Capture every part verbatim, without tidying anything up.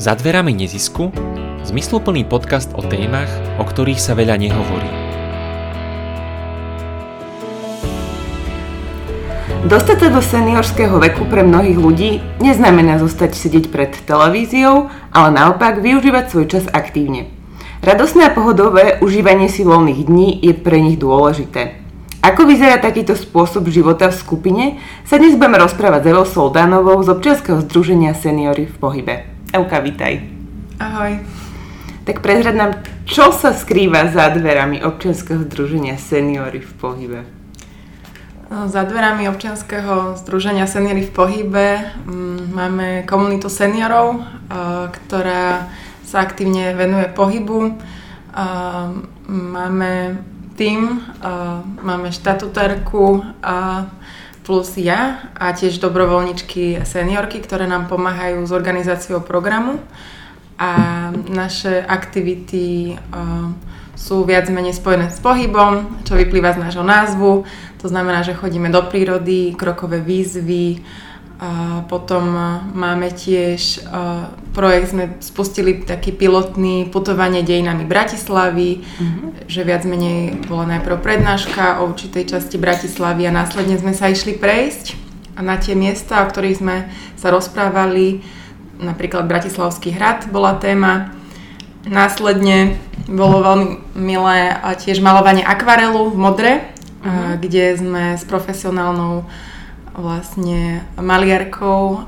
Za dverami nezisku, zmysluplný podcast o témach, o ktorých sa veľa nehovorí. Dostať sa do seniorského veku pre mnohých ľudí neznamená zostať sedieť pred televíziou, ale naopak využívať svoj čas aktívne. Radosné a pohodové užívanie si voľných dní je pre nich dôležité. Ako vyzerá takýto spôsob života v skupine, sa dnes budeme rozprávať s Evou Soldánovou z občianskeho združenia Seniori v pohybe. Evka, vítaj. Ahoj. Tak prezrad nám, čo sa skrýva za dverami občianskeho združenia Seniori v pohybe? Za dverami občianskeho združenia Seniori v pohybe máme komunitu seniorov, ktorá sa aktívne venuje pohybu. Máme tím, máme štatutárku a plus ja a tiež dobrovoľničky seniorky, ktoré nám pomáhajú s organizáciou programu a naše aktivity uh, sú viac menej spojené s pohybom, čo vyplýva z nášho názvu. To znamená, že chodíme do prírody, krokové výzvy, uh, potom máme tiež uh, projekt, sme spustili taký pilotný putovanie dejinami Bratislavy, mm-hmm. že viac menej bola najprv prednáška o určitej časti Bratislavy a následne sme sa išli prejsť na tie miesta, o ktorých sme sa rozprávali, napríklad Bratislavský hrad bola téma. Následne bolo veľmi milé tiež malovanie akvarelu v modre, mm-hmm. kde sme s profesionálnou vlastne maliarkou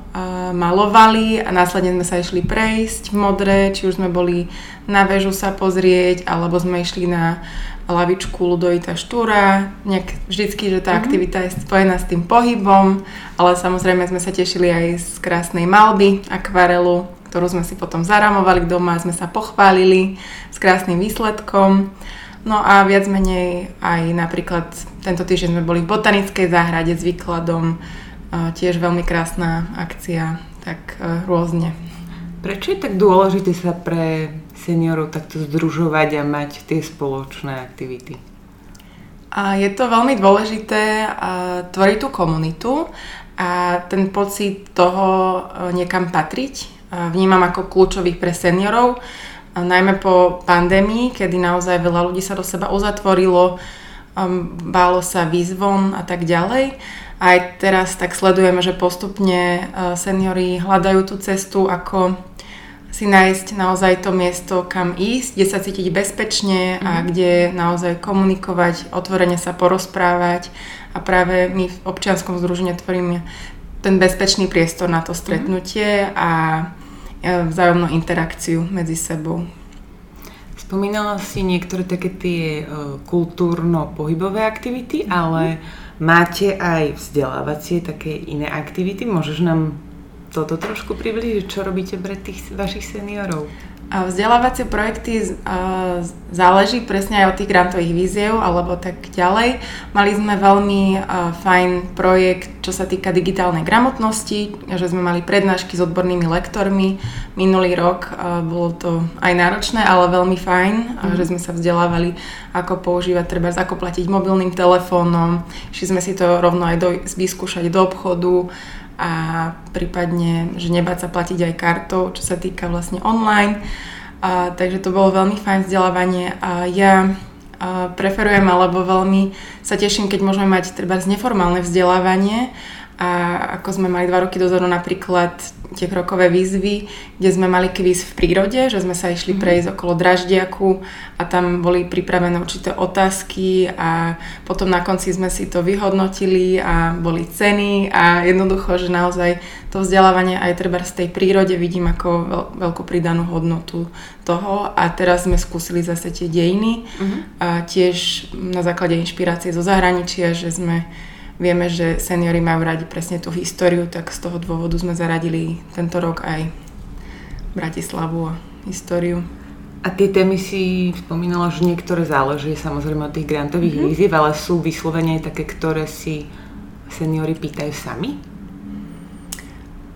malovali a následne sme sa išli prejsť v modre, či už sme boli na väžu sa pozrieť, alebo sme išli na lavičku Ludovita Štúra. Nejak vždycky, že tá mm-hmm. aktivita je spojená s tým pohybom, ale samozrejme sme sa tešili aj z krásnej malby, akvarelu, ktorú sme si potom zaramovali doma, sme sa pochválili s krásnym výsledkom. No a viac menej aj napríklad tento týždeň sme boli v botanickej záhrade s výkladom, tiež veľmi krásna akcia, tak rôzne. Prečo je tak dôležité sa pre seniorov takto združovať a mať tie spoločné aktivity? A je to veľmi dôležité tvoriť tú komunitu a ten pocit toho niekam patriť vnímam ako kľúčových pre seniorov. A najmä po pandémii, kedy naozaj veľa ľudí sa do seba uzatvorilo, bálo sa výzvom a tak ďalej. Aj teraz tak sledujeme, že postupne seniori hľadajú tú cestu, ako si nájsť naozaj to miesto, kam ísť, kde sa cítiť bezpečne a kde naozaj komunikovať, otvorene sa porozprávať. A práve my v občianskom združení tvoríme ten bezpečný priestor na to stretnutie a vzájomnú interakciu medzi sebou. Spomínala si niektoré také tie kultúrno-pohybové aktivity, mm-hmm. ale máte aj vzdelávacie také iné aktivity. Môžeš nám toto trošku priblížiť, čo robíte pre tých vašich seniorov? A vzdelávacie projekty a, záleží presne aj od tých grantových výziev alebo tak ďalej. Mali sme veľmi a, fajn projekt, čo sa týka digitálnej gramotnosti, že sme mali prednášky s odbornými lektormi. Minulý rok a, bolo to aj náročné, ale veľmi fajn, mm. že sme sa vzdelávali, ako používať, treba ako platiť mobilným telefónom. Išli sme si to rovno aj do, vyskúšať do obchodu a prípadne, že nebáť sa platiť aj kartou, čo sa týka vlastne online. A, takže to bolo veľmi fajn vzdelávanie a ja a preferujem, alebo veľmi sa teším, keď môžeme mať trebárs neformálne vzdelávanie a ako sme mali dva roky dozadu napríklad tie krokové výzvy, kde sme mali kvíz v prírode, že sme sa išli prejsť okolo Draždiaku a tam boli pripravené určité otázky a potom na konci sme si to vyhodnotili a boli ceny a jednoducho, že naozaj to vzdelávanie aj treba z tej prírode vidím ako veľkú pridanú hodnotu toho a teraz sme skúsili zase tie dejiny uh-huh. a tiež na základe inšpirácie zo zahraničia, že sme vieme, že seniori majú radi presne tú históriu, tak z toho dôvodu sme zaradili tento rok aj Bratislavu a históriu. A tie témy si spomínala, že niektoré záleží samozrejme od tých grantových mm-hmm. výziev, ale sú vyslovene také, ktoré si seniori pýtajú sami?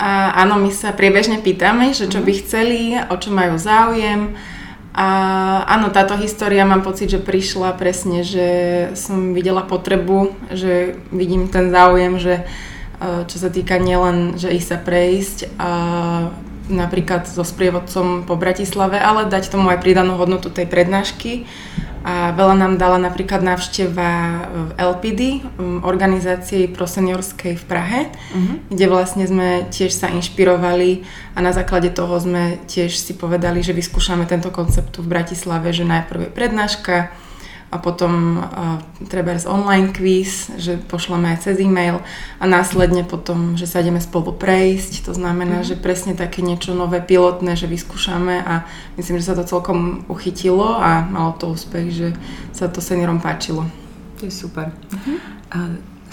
A áno, my sa priebežne pýtame, že čo mm-hmm. by chceli, o čo majú záujem. A áno, táto história, mám pocit, že prišla presne, že som videla potrebu, že vidím ten záujem, že čo sa týka nielen, že ich sa prejsť a napríklad so sprievodcom po Bratislave, ale dať tomu aj pridanú hodnotu tej prednášky. A veľa nám dala napríklad návšteva Elpidy, organizácie pro seniorskej v Prahe, uh-huh. kde vlastne sme tiež sa inšpirovali a na základe toho sme tiež si povedali, že vyskúšame tento koncept v Bratislave, že najprv je prednáška a potom uh, trebárs online quiz, že pošleme aj cez e-mail a následne potom, že sa ideme spolu prejsť. To znamená, mm. že presne také niečo nové, pilotné, že vyskúšame a myslím, že sa to celkom uchytilo a malo to úspech, že sa to seniorom páčilo. To je super. Mm-hmm. A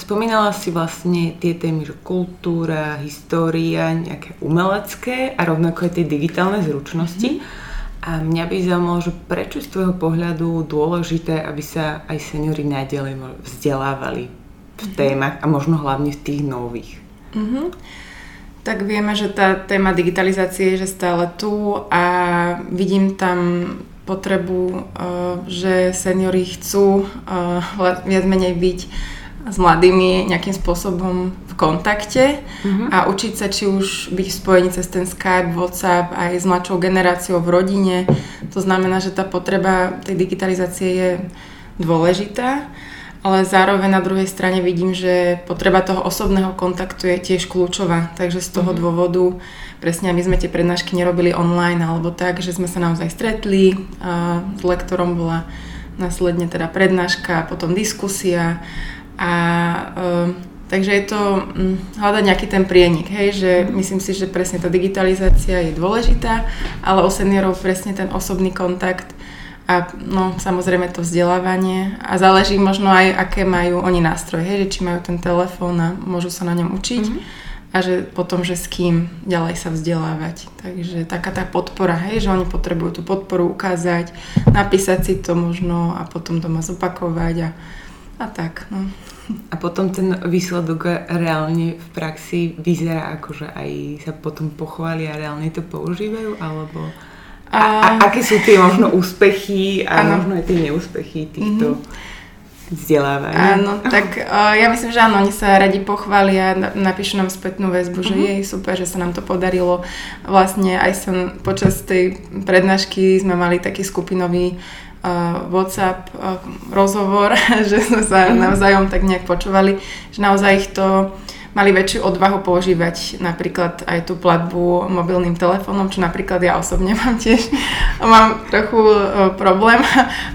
spomínala si vlastne tie témy, že kultúra, história, nejaké umelecké a rovnako aj tie digitálne zručnosti. Mm-hmm. A mňa by zaujímalo, že prečo z tvojho pohľadu dôležité, aby sa aj seniori naďalej vzdelávali v témach a možno hlavne v tých nových? Mm-hmm. Tak vieme, že tá téma digitalizácie je že stále tu a vidím tam potrebu, že seniori chcú viac menej byť s mladými nejakým spôsobom v kontakte uh-huh. a učiť sa, či už byť v spojení cez ten Skype, WhatsApp aj s mladšou generáciou v rodine. To znamená, že tá potreba tej digitalizácie je dôležitá, ale zároveň na druhej strane vidím, že potreba toho osobného kontaktu je tiež kľúčová. Takže z toho uh-huh. dôvodu presne my sme tie prednášky nerobili online alebo tak, že sme sa naozaj stretli. S lektorom bola následne teda prednáška, potom diskusia. A e, takže je to hm, hľadať nejaký ten prienik, hej, že myslím si, že presne tá digitalizácia je dôležitá, ale u seniorov presne ten osobný kontakt a no samozrejme to vzdelávanie a záleží možno aj aké majú oni nástroje, hej, že či majú ten telefón a môžu sa na ňom učiť mm-hmm. a že potom, že s kým ďalej sa vzdelávať, takže taká tá podpora, hej, že oni potrebujú tú podporu ukázať, napísať si to možno a potom doma zopakovať a A tak, no. A potom ten výsledok reálne v praxi vyzerá akože aj sa potom pochvália a reálne to používajú, alebo a, a, aké sú tie možno úspechy a áno. možno aj tie neúspechy týchto mm-hmm. vzdelávaní? Áno, tak uh, ja myslím, že áno, oni sa radi pochvália, napíšu nám spätnú väzbu, že mm-hmm. je super, že sa nám to podarilo. Vlastne aj som počas tej prednášky sme mali taký skupinový WhatsApp rozhovor, že sme sa navzájom tak nejak počúvali, že naozaj ich to mali väčšiu odvahu používať napríklad aj tú platbu mobilným telefónom, čo napríklad ja osobne mám tiež, mám trochu problém,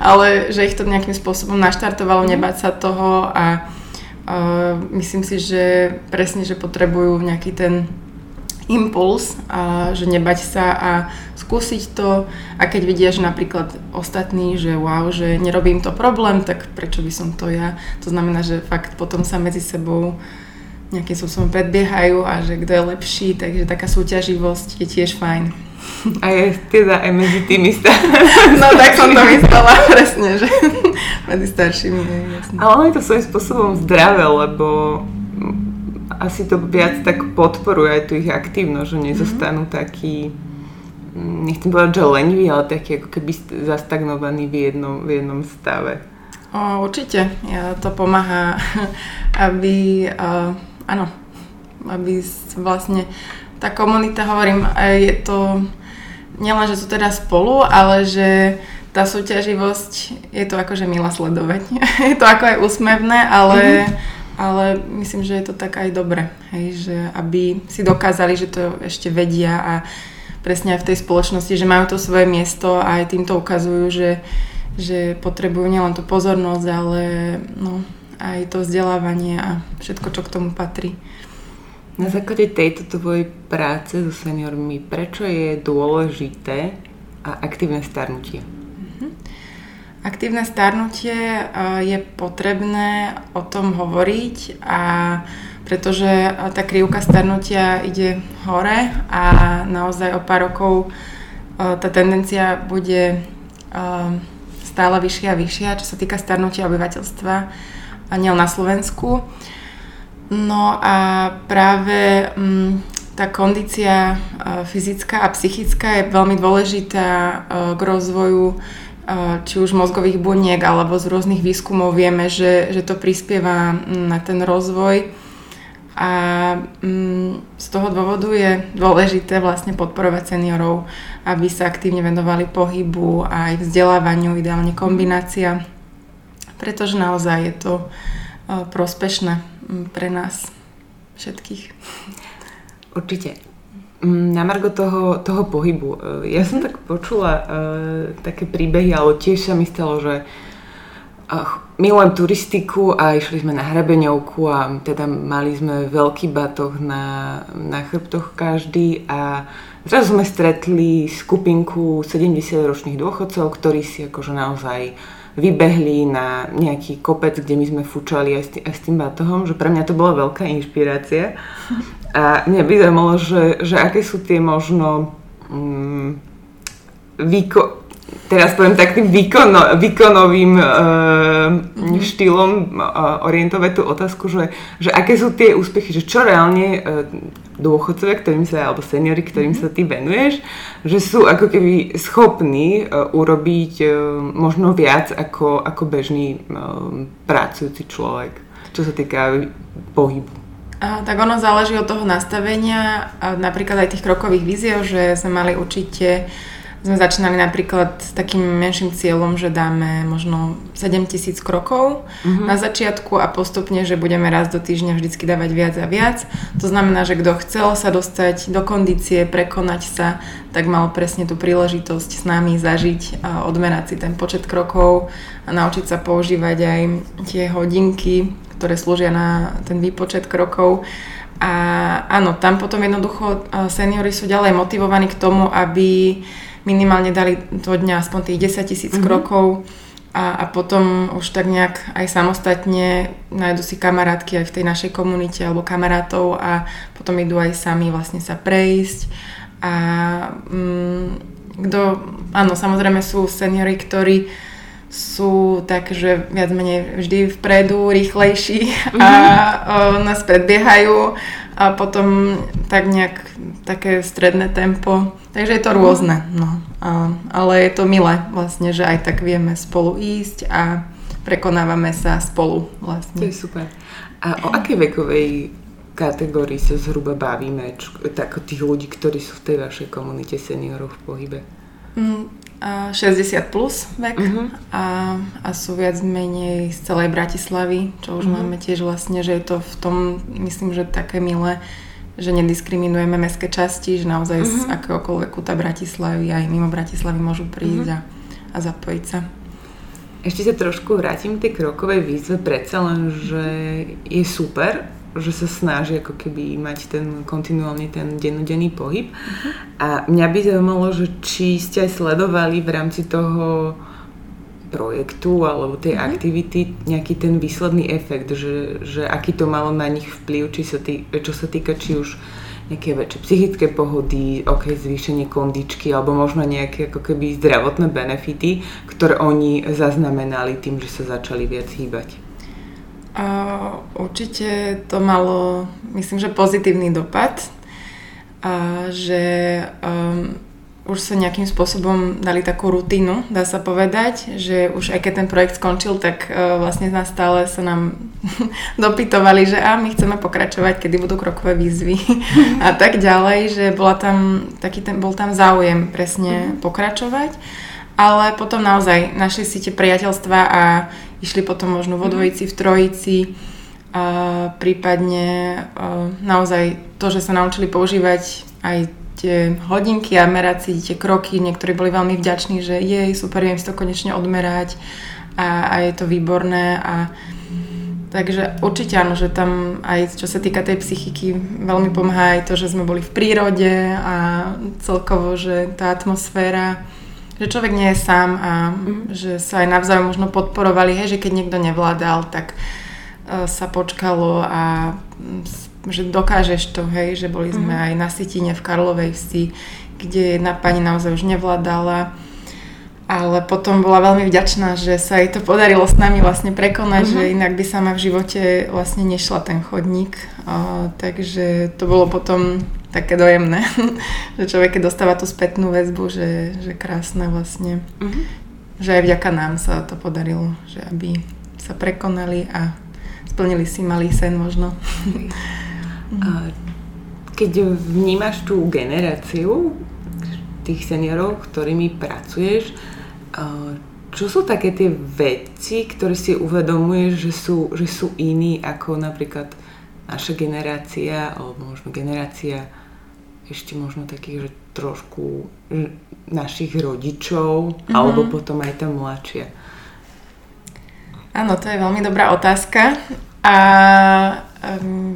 ale že ich to nejakým spôsobom naštartovalo, nebáť sa toho a myslím si, že presne, že potrebujú nejaký ten impuls, a že nebať sa a skúsiť to a keď vidia, že napríklad ostatní, že wow, že nerobím to problém, tak prečo by som to ja? To znamená, že fakt potom sa medzi sebou nejakým spôsobom predbiehajú a že kto je lepší, takže taká súťaživosť je tiež fajn. A je teda aj medzi tými staršími. No tak som to myslela, presne, že medzi staršími. Je, jasne. Ale ono je to svojím spôsobom zdravé, lebo asi to viac tak podporuje aj tu ich aktívnosť, že nezostanú mm-hmm. takí, nechcem povedať, že leniví, ale takí ako keby zastagnovaní v jednom, v jednom stave. O, určite. Ja, to pomáha, aby, uh, áno, aby vlastne tá komunita, hovorím, je to nielen, že sú teda spolu, ale že tá súťaživosť je to akože milá sledovať. Je to ako aj úsmevné, ale mm-hmm. ale myslím, že je to tak aj dobre, hej, že aby si dokázali, že to ešte vedia a presne aj v tej spoločnosti, že majú to svoje miesto a aj týmto ukazujú, že, že potrebujú nielen tú pozornosť, ale no, aj to vzdelávanie a všetko, čo k tomu patrí. Na základe tejto tvojej práce so seniormi, prečo je dôležité a aktívne starnutie? Aktívne starnutie je potrebné o tom hovoriť, a pretože tá krivka starnutia ide hore a naozaj o pár rokov tá tendencia bude stále vyššia a vyššia, čo sa týka starnutia obyvateľstva, a nie na Slovensku. No a práve tá kondícia fyzická a psychická je veľmi dôležitá k rozvoju či už mozgových buniek, alebo z rôznych výskumov vieme, že, že to prispieva na ten rozvoj A z toho dôvodu je dôležité vlastne podporovať seniorov, aby sa aktívne venovali pohybu a aj vzdelávaniu, ideálne kombinácia, pretože naozaj je to prospešné pre nás všetkých. Určite. Na margo toho, toho pohybu. Ja som tak počula také príbehy, ale tiež sa mi stalo, že Ach, milujem turistiku a išli sme na hrebeňovku a teda mali sme veľký batoh na, na chrbtoch každý a zrazu sme stretli skupinku sedemdesiatročných dôchodcov, ktorí si akože naozaj vybehli na nejaký kopec, kde my sme fučali aj s, tý, aj s tým batohom, že pre mňa to bola veľká inšpirácia a mňa by zaujímalo, že, že aké sú tie možno um, výko... Teraz poviem takým výkono, výkonovým e, štýlom e, orientovať tú otázku, že, že aké sú tie úspechy, že čo reálne e, dôchodcovia, ktorým sa, alebo seniori, ktorým sa ty venuješ, že sú ako keby schopní e, urobiť e, možno viac ako, ako bežný e, pracujúci človek, čo sa týka pohybu. A tak ono záleží od toho nastavenia, napríklad aj tých krokových víziev, že sme mali určite sme začínali napríklad s takým menším cieľom, že dáme možno sedemtisíc krokov mm-hmm. na začiatku a postupne, že budeme raz do týždňa vždycky dávať viac a viac. To znamená, že kto chcel sa dostať do kondície, prekonať sa, tak mal presne tú príležitosť s nami zažiť a odmerať si ten počet krokov a naučiť sa používať aj tie hodinky, ktoré slúžia na ten výpočet krokov. A áno, tam potom jednoducho seniori sú ďalej motivovaní k tomu, aby minimálne dali do dňa aspoň tých desaťtisíc mm-hmm. krokov a, a potom už tak nejak aj samostatne nájdu si kamarátky aj v tej našej komunite alebo kamarátov a potom idú aj sami vlastne sa prejsť. A mm, kto, áno, samozrejme sú seniori, ktorí sú tak, že viac menej vždy vpredu, rýchlejší a o, nás predbiehajú a potom tak nejak také stredné tempo. Takže je to rôzne, no. A, ale je to milé vlastne, že aj tak vieme spolu ísť a prekonávame sa spolu vlastne. To je super. A o akej vekovej kategórii sa zhruba bavíme? Č- tak tých ľudí, ktorí sú v tej vašej komunite seniorov v pohybe? Mm. šesťdesiat plus vek uh-huh. a, a sú viac menej z celej Bratislavy, čo už uh-huh. máme tiež vlastne, že je to v tom, myslím, že také milé, že nediskriminujeme mestské časti, že naozaj uh-huh. z akéhokoľvek kúta Bratislavy aj mimo Bratislavy môžu prísť uh-huh. a, a zapojiť sa. Ešte sa trošku vrátim k tej krokovej výzve, predsa len, že je super, že sa snaží ako keby mať ten kontinuálne ten dennodenný pohyb. Uh-huh. A mňa by zaujímalo, že či ste aj sledovali v rámci toho projektu alebo tej uh-huh. aktivity nejaký ten výsledný efekt, že, že aký to malo na nich vplyv, či sa tý, čo sa týka či už nejaké väčšie psychické pohody, ok, zvýšenie kondičky alebo možno nejaké ako keby zdravotné benefity, ktoré oni zaznamenali tým, že sa začali viac hýbať. Uh, určite to malo, myslím, že pozitívny dopad, uh, že um, už sa nejakým spôsobom dali takú rutinu, dá sa povedať, že už aj keď ten projekt skončil, tak uh, vlastne stále sa nám dopytovali, že a my chceme pokračovať, kedy budú krokové výzvy a tak ďalej, že bola tam, taký ten, bol tam záujem presne pokračovať. Ale potom naozaj našli si tie priateľstva a išli potom možno vo dvojici, v trojici, a prípadne a naozaj to, že sa naučili používať aj tie hodinky a merať si tie kroky. Niektorí boli veľmi vďační, že jej, super, viem si to konečne odmerať a, a je to výborné. A takže určite áno, že tam aj čo sa týka tej psychiky veľmi pomáha aj to, že sme boli v prírode a celkovo, že tá atmosféra, že človek nie je sám a mm. že sa aj navzájom možno podporovali, hej, že keď niekto nevládal, tak e, sa počkalo a že dokážeš to, hej, že boli sme mm. aj na Sitine v Karlovej Vsi, kde jedna pani naozaj už nevládala, ale potom bola veľmi vďačná, že sa jej to podarilo s nami vlastne prekonať, mm. že inak by sama v živote vlastne nešla ten chodník, a, takže to bolo potom také dojemné, že človek keď dostáva tú spätnú väzbu, že, že krásne vlastne, uh-huh. že aj vďaka nám sa to podarilo, že aby sa prekonali a splnili si malý sen možno. Mm-hmm. Keď vnímaš tú generáciu tých seniorov, ktorými pracuješ, čo sú také tie veci, ktoré si uvedomuješ, že sú, že sú iní ako napríklad naša generácia, alebo možno generácia ešte možno takých, že trošku našich rodičov, mm-hmm. alebo potom aj tá mladšia? Áno, to je veľmi dobrá otázka a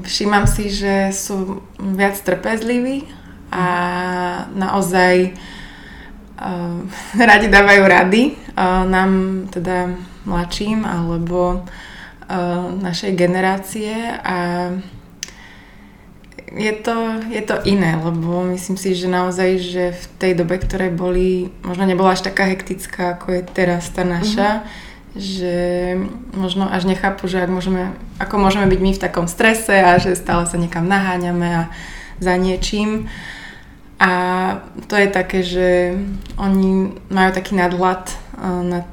všímam si, že sú viac trpezliví a naozaj um, radi dávajú rady um, nám, teda mladším alebo um, našej generácie, a je to, je to iné, lebo myslím si, že naozaj, že v tej dobe, ktoré boli, možno nebola až taká hektická, ako je teraz tá naša, mm-hmm. že možno až nechápu, že ak môžeme, ako môžeme byť my v takom strese a že stále sa niekam naháňame a za niečím. A to je také, že oni majú taký nadhľad nad,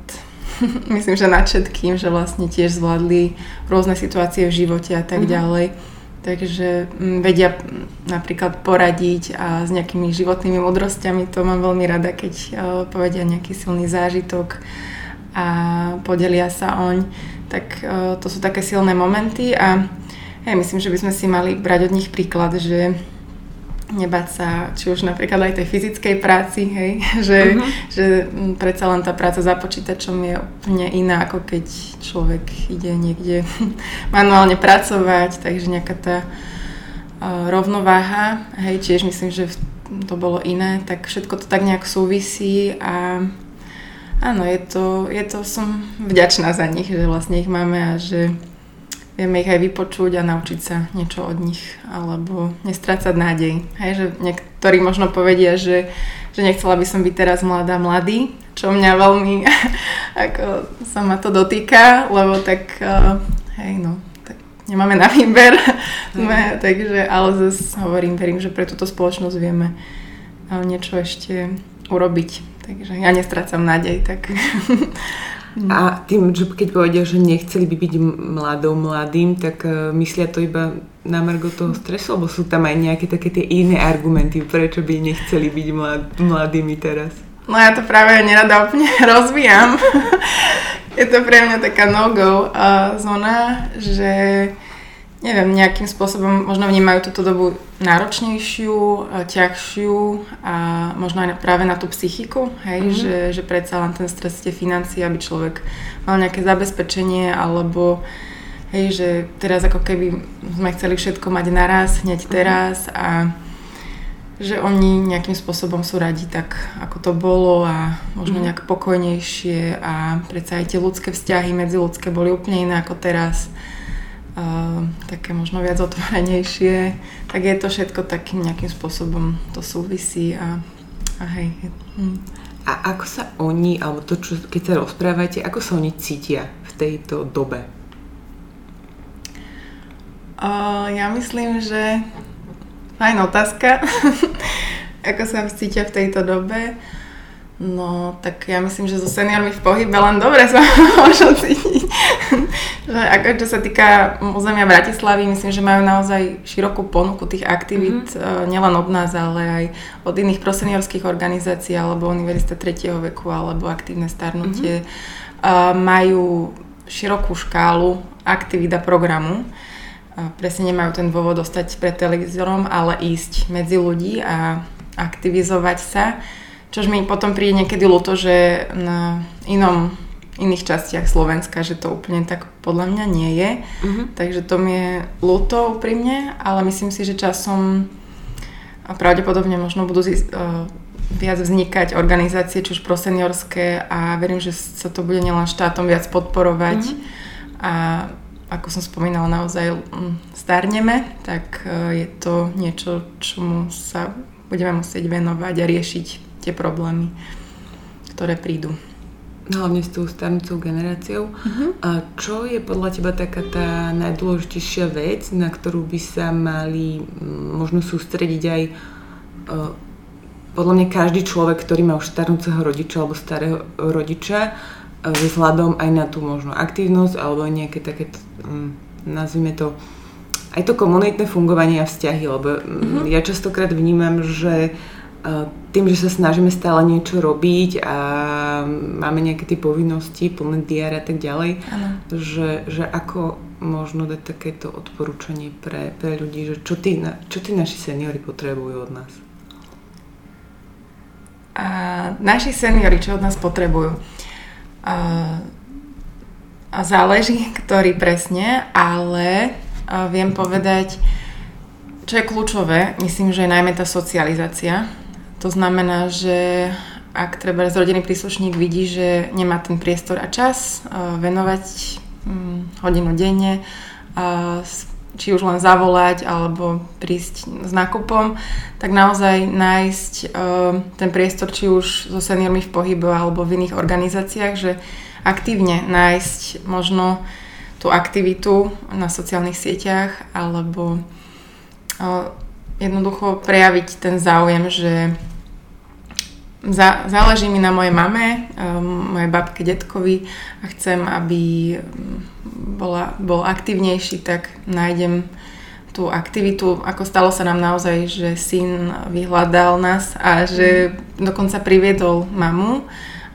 myslím, že nad všetkým, že vlastne tiež zvládli rôzne situácie v živote a tak mm-hmm. ďalej. Takže vedia napríklad poradiť a s nejakými životnými múdrosťami, to mám veľmi rada, keď povedia nejaký silný zážitok a podelia sa oň, tak uh, to sú také silné momenty a hej, myslím, že by sme si mali brať od nich príklad, že nebáť sa, či už napríklad aj tej fyzickej práci, hej, že, uh-huh. že m, predsa len tá práca za počítačom je úplne iná, ako keď človek ide niekde manuálne pracovať, takže nejaká tá uh, rovnováha, hej, tiež myslím, že to bolo iné, tak všetko to tak nejak súvisí a áno, je to, je to, som vďačná za nich, že vlastne ich máme a že vieme ich aj vypočuť a naučiť sa niečo od nich alebo nestrácať nádej. Hej, že niektorí možno povedia, že, že nechcela by som byť teraz mladá, mladý, čo mňa veľmi ako sa ma to dotýka, lebo tak hej, no, tak nemáme na výber. Sme, takže, ale zase hovorím, verím, že pre túto spoločnosť vieme niečo ešte urobiť. Takže ja nestrácam nádej, tak... A tým, že keď povedia, že nechceli by byť mladou, mladým, tak myslia to iba na margo toho stresu, alebo sú tam aj nejaké také tie iné argumenty, prečo by nechceli byť mlad, mladými teraz? No ja to práve nerada úplne rozvíjam. Je to pre mňa taká no-go zóna, že neviem, nejakým spôsobom možno vnímajú túto dobu náročnejšiu, ťažšiu a možno aj práve na tú psychiku, hej, mm-hmm. že, že predsa len ten stres, tie financie, aby človek mal nejaké zabezpečenie, alebo hej, že teraz ako keby sme chceli všetko mať naraz, hneď teraz a že oni nejakým spôsobom sú radi tak, ako to bolo a možno nejak pokojnejšie a predsa aj tie ľudské vzťahy, medziľudské boli úplne iné ako teraz. Uh, také možno viac otvorenejšie, tak je to všetko takým nejakým spôsobom to súvisí a, a hej. Hm. A ako sa oni, alebo to, čo, keď sa rozprávate, ako sa oni cítia v tejto dobe? Uh, ja myslím, že fajn otázka. Ako sa cítia v tejto dobe? No, tak ja myslím, že so seniormi v pohybe len dobre sa môžu cítiť. Že ako čo sa týka územia Bratislavy, myslím, že majú naozaj širokú ponuku tých aktivít, mm-hmm. nielen od nás, ale aj od iných proseniorských organizácií, alebo Univerzita tretieho veku, alebo Aktívne starnutie. Mm-hmm. Majú širokú škálu aktivít a programu. Presne nemajú ten dôvod ostať pred televízorom, ale ísť medzi ľudí a aktivizovať sa. Čož mi potom príde niekedy ľúto, že na inom, iných častiach Slovenska, že to úplne tak podľa mňa nie je. Uh-huh. Takže to mi je ľúto úprimne, ale myslím si, že časom pravdepodobne možno budú zís- uh, viac vznikať organizácie, či už proseniorské a verím, že sa to bude nielen štátom viac podporovať. Uh-huh. A ako som spomínala, naozaj um, starneme, tak uh, je to niečo, čomu sa budeme musieť venovať a riešiť tie problémy, ktoré prídu. Hlavne s tou starnúcou generáciou. Uh-huh. A čo je podľa teba taká tá najdôležitejšia vec, na ktorú by sa mali možno sústrediť aj uh, podľa mňa každý človek, ktorý má už starnúceho rodiča alebo starého rodiča, uh, vzhľadom aj na tú možno aktívnosť alebo nejaké také, um, nazvime to, aj to komunitné fungovanie a vzťahy, lebo mm-hmm. ja častokrát vnímam, že tým, že sa snažíme stále niečo robiť a máme nejaké tie povinnosti, plné diár a tak ďalej, že, že ako možno dať takéto odporúčanie pre, pre ľudí, že čo tí, čo tí naši seniori potrebujú od nás? A naši seniori, čo od nás potrebujú? A, a záleží, ktorý presne, ale viem povedať, čo je kľúčové, myslím, že je najmä tá socializácia. To znamená, že ak treba rodinný príslušník vidí, že nemá ten priestor a čas venovať hodinu denne, či už len zavolať alebo prísť s nákupom, tak naozaj nájsť ten priestor či už so Seniormi v pohybe alebo v iných organizáciách, že aktívne nájsť možno tú aktivitu na sociálnych sieťach alebo jednoducho prejaviť ten záujem, že záleží mi na mojej mame, mojej babke, detkovi a chcem, aby bola, bol aktívnejší, tak nájdem tú aktivitu. Ako stalo sa nám naozaj, že syn vyhľadal nás a že mm. dokonca priviedol mamu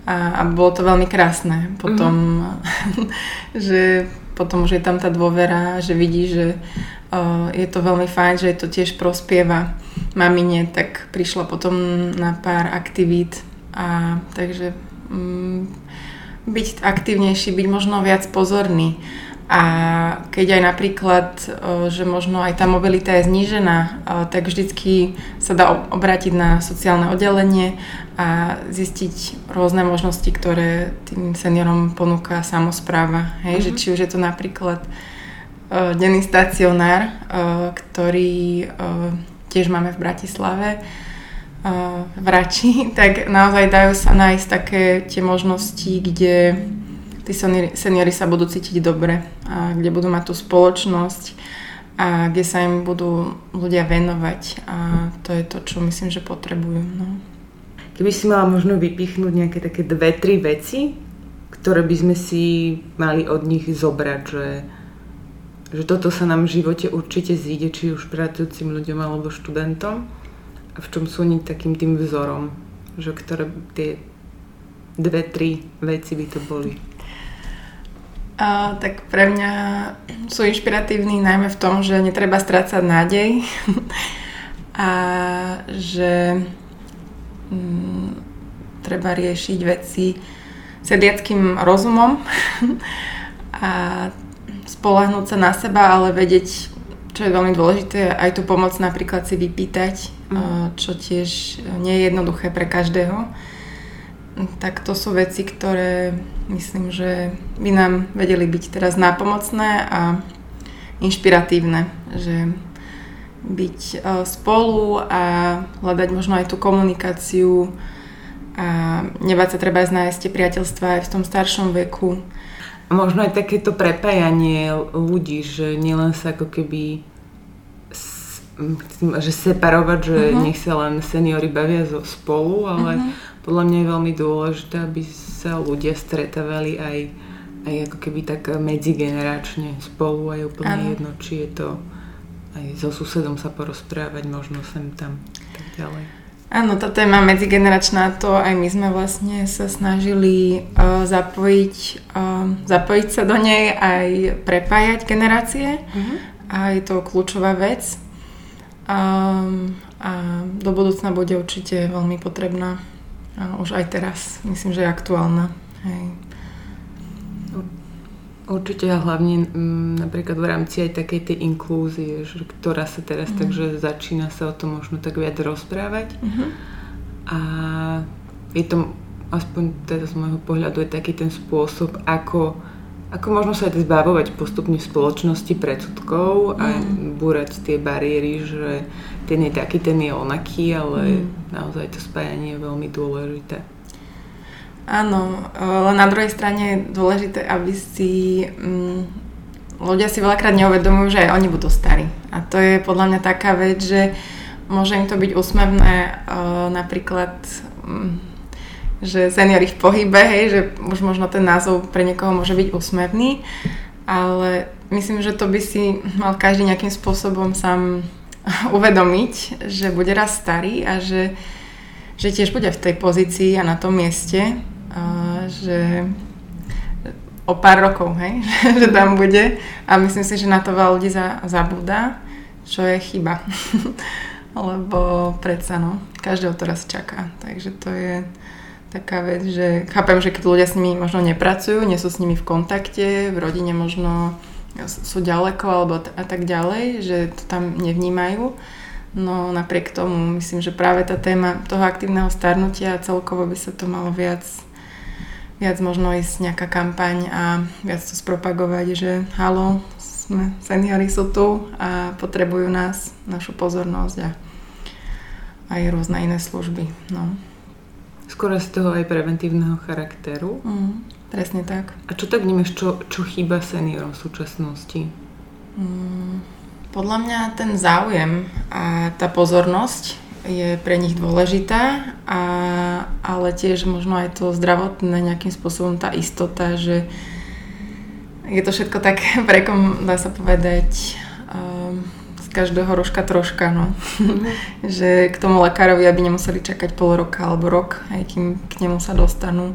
a, a bolo to veľmi krásne. Potom, mm. že potom už je tam tá dôvera, že vidí, že uh, je to veľmi fajn, že to tiež prospieva mamine, tak prišla potom na pár aktivít a takže um, byť aktívnejší, byť možno viac pozorný a keď aj napríklad, uh, že možno aj tá mobilita je znížená, uh, tak vždycky sa dá obrátiť na sociálne oddelenie a zistiť rôzne možnosti, ktoré tým seniorom ponúka samospráva, hej, mm-hmm. že či už je to napríklad uh, denný stacionár, uh, ktorý uh, tiež máme v Bratislave, v Rači, tak naozaj dajú sa nájsť také tie možnosti, kde tí seniori sa budú cítiť dobre, a kde budú mať tú spoločnosť a kde sa im budú ľudia venovať a to je to, čo myslím, že potrebujú. No. Keby si mala možno vypichnúť nejaké také dve, tri veci, ktoré by sme si mali od nich zobrať, že že toto sa nám v živote určite zíde, či už pracujúcim ľuďom alebo študentom a v čom sú oni takým tým vzorom, že ktoré tie dve, tri veci by to boli. A, tak pre mňa sú inšpiratívni najmä v tom, že netreba strácať nádej a že m, treba riešiť veci sediackým rozumom a spoľahnúť sa na seba, ale vedieť, čo je veľmi dôležité, aj tú pomoc napríklad si vypýtať, mm. čo tiež nie je jednoduché pre každého. Tak to sú veci, ktoré myslím, že by nám vedeli byť teraz nápomocné a inšpiratívne, že byť spolu a hľadať možno aj tú komunikáciu a nebáť sa treba nájsť tie priateľstva aj v tom staršom veku. A možno aj takéto prepájanie ľudí, že nielen sa ako keby že separovať, že uh-huh. nech sa len seniori bavia spolu, ale uh-huh. podľa mňa je veľmi dôležité, aby sa ľudia stretávali aj, aj ako keby tak medzigeneračne spolu, aj úplne uh-huh. jedno, či je to aj so susedom sa porozprávať, možno sem tam tak ďalej. Áno, tá téma medzigeneračná, to aj my sme vlastne sa snažili uh, zapojiť, uh, zapojiť sa do nej, aj prepájať generácie mm-hmm. a je to kľúčová vec um, a do budúcna bude určite veľmi potrebná a už aj teraz, myslím, že je aktuálna. Hej. Určite a hlavne m, napríklad v rámci aj takej tej inklúzie, že, ktorá sa teraz mm. takže začína sa o tom možno tak viac rozprávať mm-hmm. a je to aspoň teda z môjho pohľadu je taký ten spôsob, ako, ako možno sa aj zbavovať postupne v spoločnosti predsudkov mm. a búrať tie bariéry, že ten je taký, ten je onaký, ale mm. naozaj to spájanie je veľmi dôležité. Áno, ale na druhej strane je dôležité, aby si m, ľudia si veľakrát neuvedomujú, že aj oni budú starí. A to je podľa mňa taká vec, že môže im to byť úsmevné uh, napríklad, um, že seniori v pohybe, hej, že už možno ten názov pre niekoho môže byť úsmevný, ale myslím, že to by si mal každý nejakým spôsobom sám uvedomiť, že bude raz starý a že, že tiež bude v tej pozícii a na tom mieste, že o pár rokov, hej, že tam bude. A myslím si, že na to veľa ľudí zabúda, čo je chyba. Lebo predsa, no, každého to raz čaká. Takže to je taká vec, že chápem, že keď ľudia s nimi možno nepracujú, nie sú s nimi v kontakte, v rodine možno sú ďaleko alebo t- a tak ďalej, že to tam nevnímajú. No napriek tomu myslím, že práve tá téma toho aktívneho starnutia celkovo by sa to malo viac, viac možno ísť nejaká kampaň a viac to spropagovať, že halo, sme, seniori sú tu a potrebujú nás, našu pozornosť a aj rôzne iné služby. No. Skoro z toho aj preventívneho charakteru. Mm, presne tak. A čo tak vnímaš, čo, čo chýba seniorom v súčasnosti? Mm, podľa mňa ten záujem a tá pozornosť je pre nich dôležitá, a, ale tiež možno aj to zdravotné nejakým spôsobom, tá istota, že je to všetko tak prekom, dá sa povedať, um, každého rožka troška, no. Že k tomu lekárovi, aby nemuseli čakať pol roka alebo rok, aj kým k nemu sa dostanú.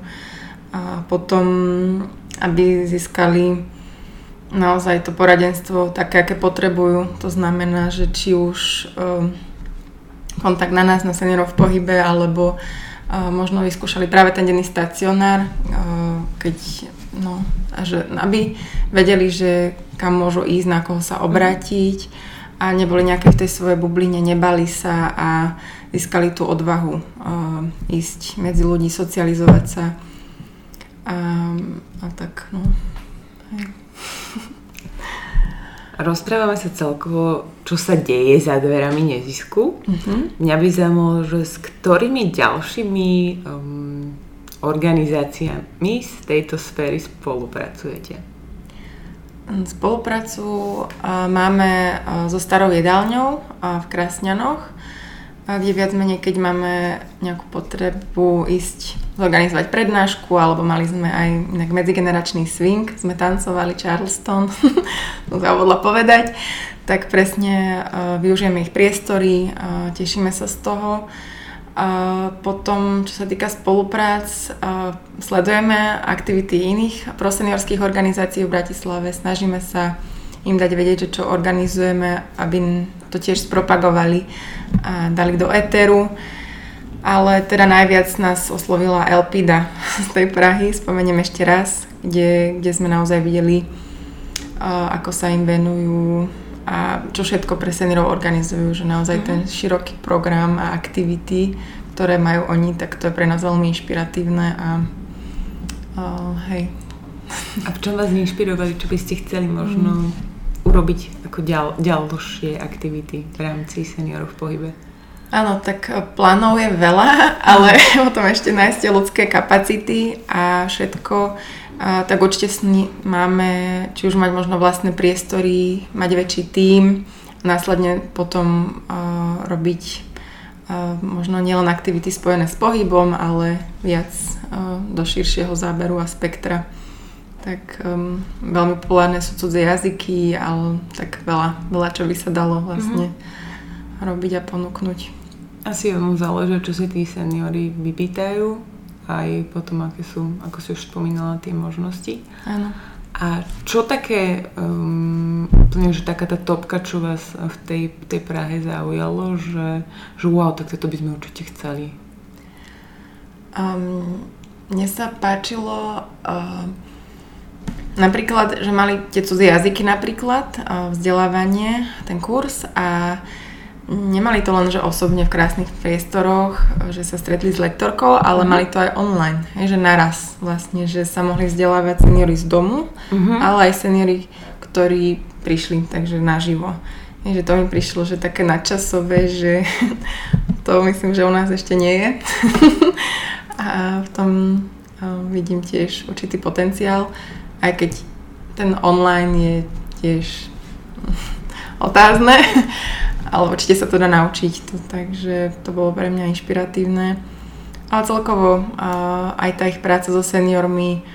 A potom, aby získali naozaj to poradenstvo také, aké potrebujú. To znamená, že či už um, kontakt na nás, na Seniorov v pohybe, alebo um, možno vyskúšali práve ten denný stacionár, um, keď, no, a že, aby vedeli, že kam môžu ísť, na koho sa obrátiť, a neboli nejaké v tej svojej bubline, nebali sa a získali tú odvahu e, ísť medzi ľudí, socializovať sa a, a tak, no. Hej. Rozprávame sa celkovo, čo sa deje za dverami nezisku. Mm-hmm. Mňa by zaujímalo, že s ktorými ďalšími um, organizáciami z tejto sféry spolupracujete? Spoluprácu máme so starou jedálňou v Krásňanoch, kde viac menej, keď máme nejakú potrebu ísť zorganizovať prednášku, alebo mali sme aj inak medzigeneračný swing, sme tancovali Charleston, som zavodla povedať, tak presne využijeme ich priestory, tešíme sa z toho. A potom, čo sa týka spoluprác, sledujeme aktivity iných proseniorských organizácií v Bratislave. Snažíme sa im dať vedieť, že čo organizujeme, aby to tiež spropagovali a dali do éteru. Ale teda najviac nás oslovila Elpida z tej Prahy, spomeniem ešte raz, kde, kde sme naozaj videli, ako sa im venujú a čo všetko pre seniorov organizujú, že naozaj ten široký program a aktivity, ktoré majú oni, tak to je pre nás veľmi inšpiratívne a uh, hej. A v čom vás inšpirovali? Čo by ste chceli možno mm. urobiť ako ďal, ďalšie aktivity v rámci seniorov v pohybe? Áno, tak plánov je veľa, ale potom ešte nájsť ľudské kapacity a všetko. A tak určite sni- máme, či už mať možno vlastné priestory, mať väčší tím, následne potom uh, robiť uh, možno nielen aktivity spojené s pohybom, ale viac uh, do širšieho záberu a spektra. Tak um, veľmi populárne sú cudzie jazyky, ale tak veľa, veľa čo by sa dalo vlastne mm-hmm. robiť a ponúknuť. Asi ono záleží, čo si tí seniori vypýtajú. Aj potom, aké sú, ako si už spomínala, tie možnosti. Áno. A čo také, um, úplne, že taká tá topka, čo vás v tej, tej Prahe zaujalo, že, že wow, tak toto by sme určite chceli? Um, mne sa páčilo uh, napríklad, že mali tie cudzie jazyky napríklad, uh, vzdelávanie, ten kurz a nemali to len, že osobne v krásnych priestoroch, že sa stretli s lektorkou, ale uh-huh. mali to aj online, hej, že naraz vlastne, že sa mohli vzdelávať seniori z domu, uh-huh. ale aj seniori, ktorí prišli, takže naživo. Hej, že to mi prišlo, že také nadčasové, že to myslím, že u nás ešte nie je. A v tom vidím tiež určitý potenciál, aj keď ten online je tiež otázne. Ale určite sa to dá naučiť, to, takže to bolo pre mňa inšpiratívne. Ale celkovo aj tá ich práca so seniormi,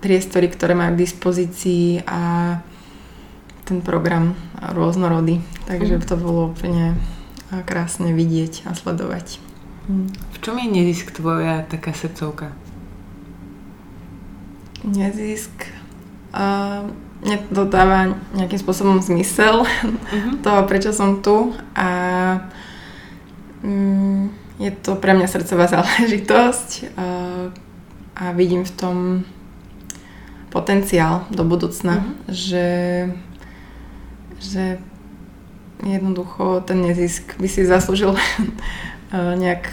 priestory, ktoré majú k dispozícii a ten program rôznorodý. Takže to bolo úplne krásne vidieť a sledovať. V čom je nezisk tvoja taká srdcovka? Nezisk uh, mne to dáva nejakým spôsobom zmysel uh-huh. toho, prečo som tu, a um, je to pre mňa srdcová záležitosť uh, a vidím v tom potenciál do budúcna, uh-huh. že, že jednoducho ten nezisk by si zaslúžil nejak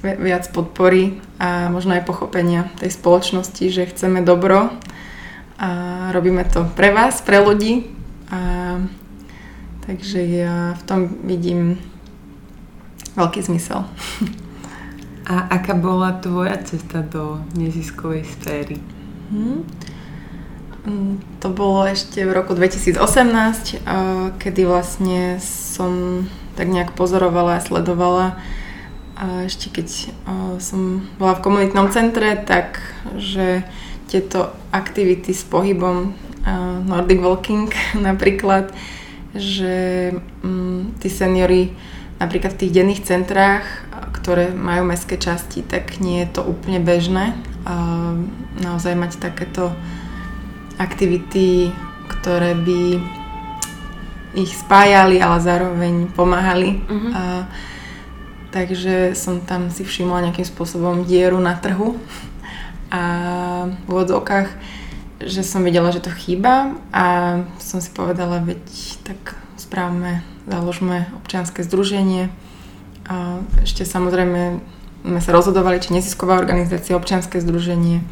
viac podpory a možno aj pochopenia tej spoločnosti, že chceme dobro a robíme to pre vás, pre ľudí, a takže ja v tom vidím veľký zmysel. A aká bola tvoja cesta do neziskovej sféry? Hmm. To bolo ešte v roku dvetisíc osemnásť, kedy vlastne som tak nejak pozorovala a sledovala, a ešte keď som bola v komunitnom centre, tak že tieto aktivity s pohybom, Nordic Walking napríklad, že tí seniori napríklad v tých denných centrách, ktoré majú mestské časti, tak nie je to úplne bežné naozaj mať takéto aktivity, ktoré by ich spájali, ale zároveň pomáhali. Uh-huh. A, takže som tam si všimla nejakým spôsobom dieru na trhu a v úvodzovkách, že som videla, že to chýba, a som si povedala, veď tak správme, založme občianske združenie. A ešte samozrejme sme sa rozhodovali, či nezisková organizácia, občianske združenie.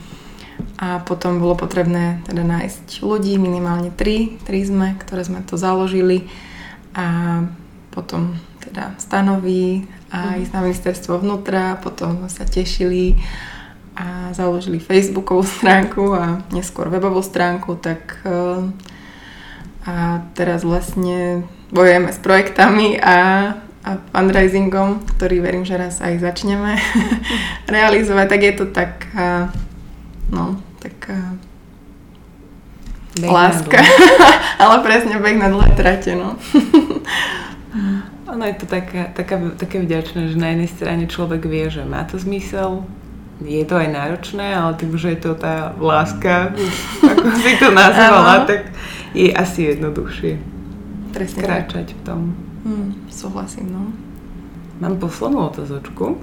A potom bolo potrebné teda nájsť ľudí, minimálne tri, tri sme, ktoré sme to založili, a potom teda stanoví a ísť na ministerstvo vnútra, potom sa tešili a založili Facebookovú stránku a neskôr webovú stránku, tak a teraz vlastne bojujeme s projektami a a fundraisingom, ktorý verím, že raz aj začneme realizovať, tak je to tak. No, taká láska, ale presne beh na dlhé trate, no. Ono je to taká, taká, také vďačné, že na jednej strane človek vie, že má to zmysel, je to aj náročné, ale tým, že je to tá láska, ako si to nazvala, tak je asi jednoduchšie presne kráčať tak v tom. Mm, súhlasím, no. Mám poslednú otázočku.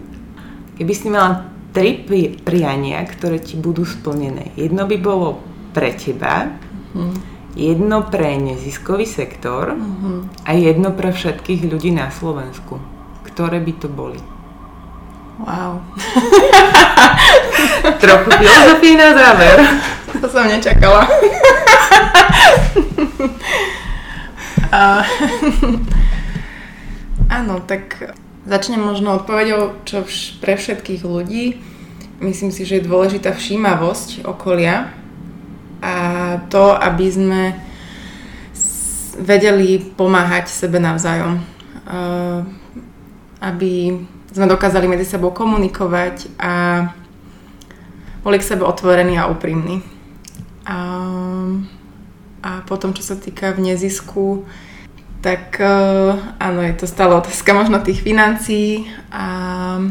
Keby si mala tri priania, ktoré ti budú splnené. Jedno by bolo pre teba, uh-huh. jedno pre neziskový sektor uh-huh. a jedno pre všetkých ľudí na Slovensku. Ktoré by to boli? Wow. Trochu filozofii na záver. To som nečakala. a... Áno, tak začnem možno odpovedou, čo vš- pre všetkých ľudí. Myslím si, že je dôležitá všímavosť okolia a to, aby sme s- vedeli pomáhať sebe navzájom. Uh, aby sme dokázali medzi sebou komunikovať a boli k sebe otvorení a úprimní. Uh, a potom, čo sa týka v nezisku, tak áno, je to stále otázka možno tých financií, a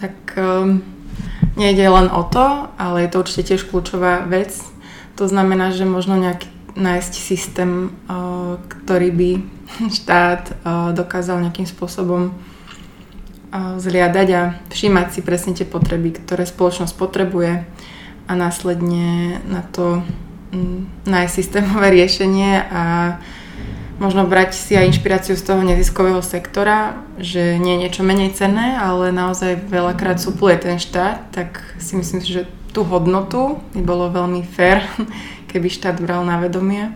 tak nejde len o to, ale je to určite tiež kľúčová vec. To znamená, že možno nejaký, nájsť systém, ktorý by štát dokázal nejakým spôsobom zliadať a všímať si presne tie potreby, ktoré spoločnosť potrebuje, a následne na to nájsť systémové riešenie a možno brať si aj inšpiráciu z toho neziskového sektora, že nie je niečo menej cenné, ale naozaj veľakrát supluje ten štát, tak si myslím, že tú hodnotu by bolo veľmi fér, keby štát bral na vedomie.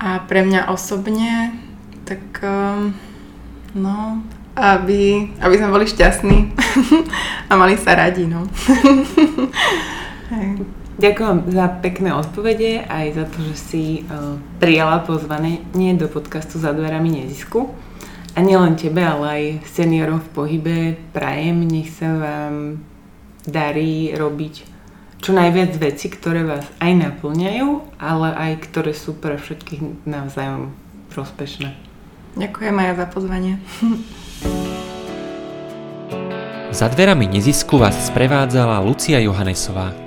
A pre mňa osobne, tak no, aby, aby sme boli šťastní a mali sa radi, no. Ďakujem za pekné odpovede aj za to, že si uh, prijala pozvanie do podcastu Za dverami nezisku. A nielen tebe, ale aj seniorom v pohybe prajem, nech sa vám darí robiť, čo najviac vecí, ktoré vás aj naplňajú, ale aj ktoré sú pre všetkých navzájom prospešné. Ďakujem aj za pozvanie. Za dverami nezisku vás sprevádzala Lucia Johannesová.